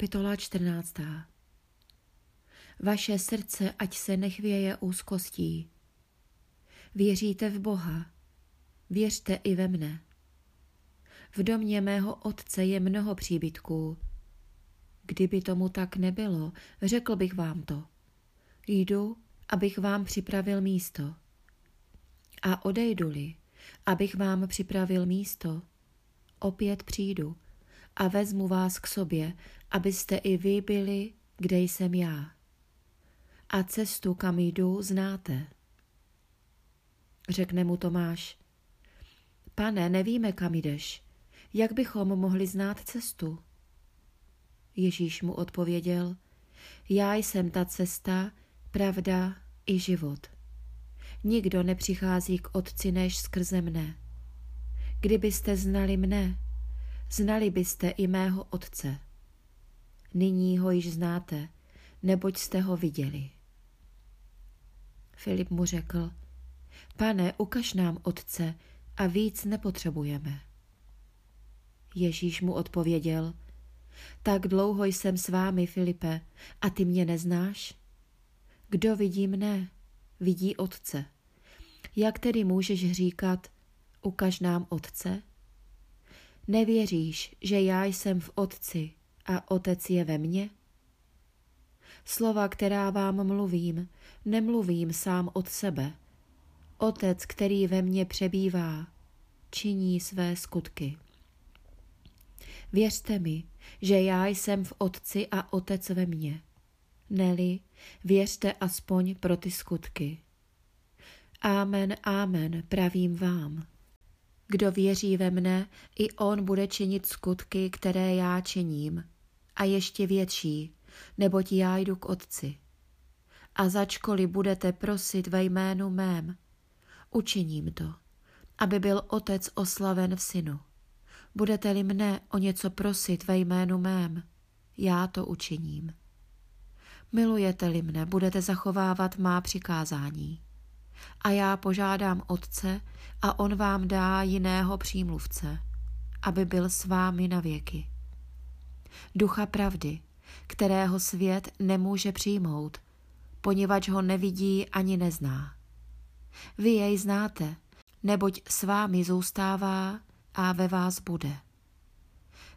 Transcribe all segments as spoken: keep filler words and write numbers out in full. Kapitola čtrnáctá. Vaše srdce ať se nechvěje úzkostí. Věříte v Boha, věřte i ve mne. V domě mého otce je mnoho příbytků. Kdyby tomu tak nebylo, řekl bych vám to. Jdu, abych vám připravil místo. A odejdu-li, abych vám připravil místo, opět přijdu a vezmu vás k sobě, abyste i vy byli, kde jsem já. A cestu, kam jdu, znáte. Řekne mu Tomáš: Pane, nevíme, kam jdeš. Jak bychom mohli znát cestu? Ježíš mu odpověděl: Já jsem ta cesta, pravda i život. Nikdo nepřichází k otci než skrze mne. Kdybyste znali mne, znali byste i mého otce. Nyní ho již znáte, neboť jste ho viděli. Filip mu řekl: Pane, ukaž nám otce a víc nepotřebujeme. Ježíš mu odpověděl: Tak dlouho jsem s vámi, Filipe, a ty mě neznáš? Kdo vidí mne, vidí otce. Jak tedy můžeš říkat: Ukaž nám otce? Nevěříš, že já jsem v otci a otec je ve mně? Slova, která vám mluvím, nemluvím sám od sebe. Otec, který ve mně přebývá, činí své skutky. Věřte mi, že já jsem v otci a otec ve mně. Neli, věřte aspoň pro ty skutky. Amen, amen, pravím vám. Kdo věří ve mne, i on bude činit skutky, které já činím, a ještě větší, neboť já jdu k otci. A začkoli budete prosit ve jménu mém, učiním to, aby byl otec oslaven v synu. Budete-li mne o něco prosit ve jménu mém, já to učiním. Milujete-li mne, budete zachovávat má přikázání. A já požádám otce a on vám dá jiného přímluvce, aby byl s vámi na věky. Ducha pravdy, kterého svět nemůže přijmout, poněvadž ho nevidí ani nezná. Vy jej znáte, neboť s vámi zůstává a ve vás bude.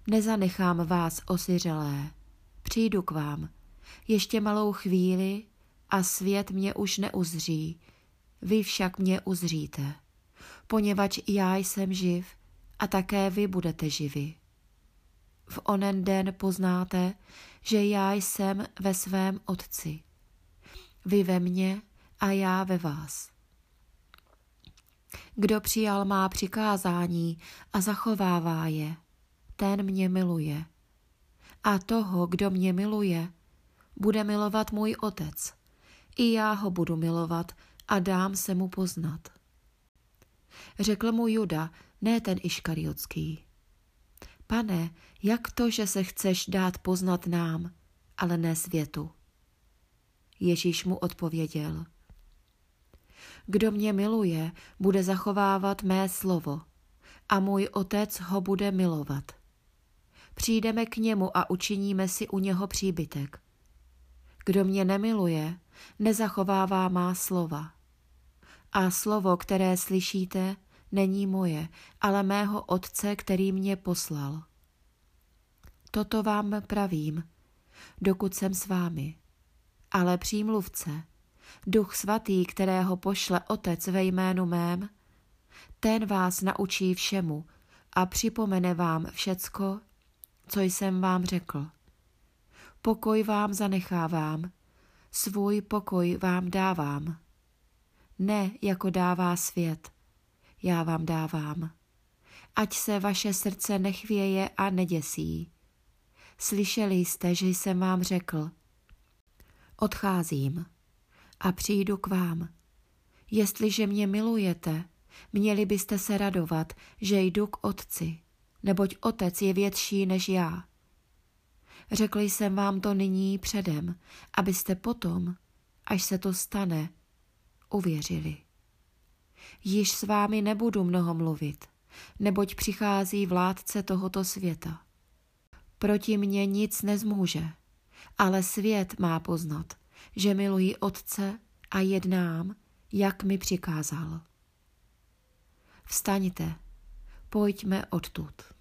Nezanechám vás osiřelé, přijdu k vám, ještě malou chvíli a svět mě už neuzří, vy však mě uzříte, poněvadž já jsem živ a také vy budete živi. V onen den poznáte, že já jsem ve svém otci. Vy ve mně a já ve vás. Kdo přijal má přikázání a zachovává je, ten mě miluje. A toho, kdo mě miluje, bude milovat můj otec. I já ho budu milovat a dám se mu poznat. Řekl mu Juda, ne ten Iškariotský: Pane, jak to, že se chceš dát poznat nám, ale ne světu? Ježíš mu odpověděl: Kdo mě miluje, bude zachovávat mé slovo a můj otec ho bude milovat. Přijdeme k němu a učiníme si u něho příbytek. Kdo mě nemiluje, nezachovává má slova. A slovo, které slyšíte, není moje, ale mého otce, který mě poslal. Toto vám pravím, dokud jsem s vámi. Ale přímluvce, Duch Svatý, kterého pošle Otec ve jménu mém, ten vás naučí všemu a připomene vám všecko, co jsem vám řekl. Pokoj vám zanechávám, svůj pokoj vám dávám. Ne jako dává svět, já vám dávám. Ať se vaše srdce nechvěje a neděsí. Slyšeli jste, že jsem vám řekl: Odcházím a přijdu k vám. Jestliže mě milujete, měli byste se radovat, že jdu k otci, neboť otec je větší než já. Řekl jsem vám to nyní předem, abyste potom, až se to stane, uvěřili. Již s vámi nebudu mnoho mluvit, neboť přichází vládce tohoto světa. proti mně nic nezmůže, ale svět má poznat, že miluji Otce a jednám, jak mi přikázal. Vstaňte, pojďme odtud.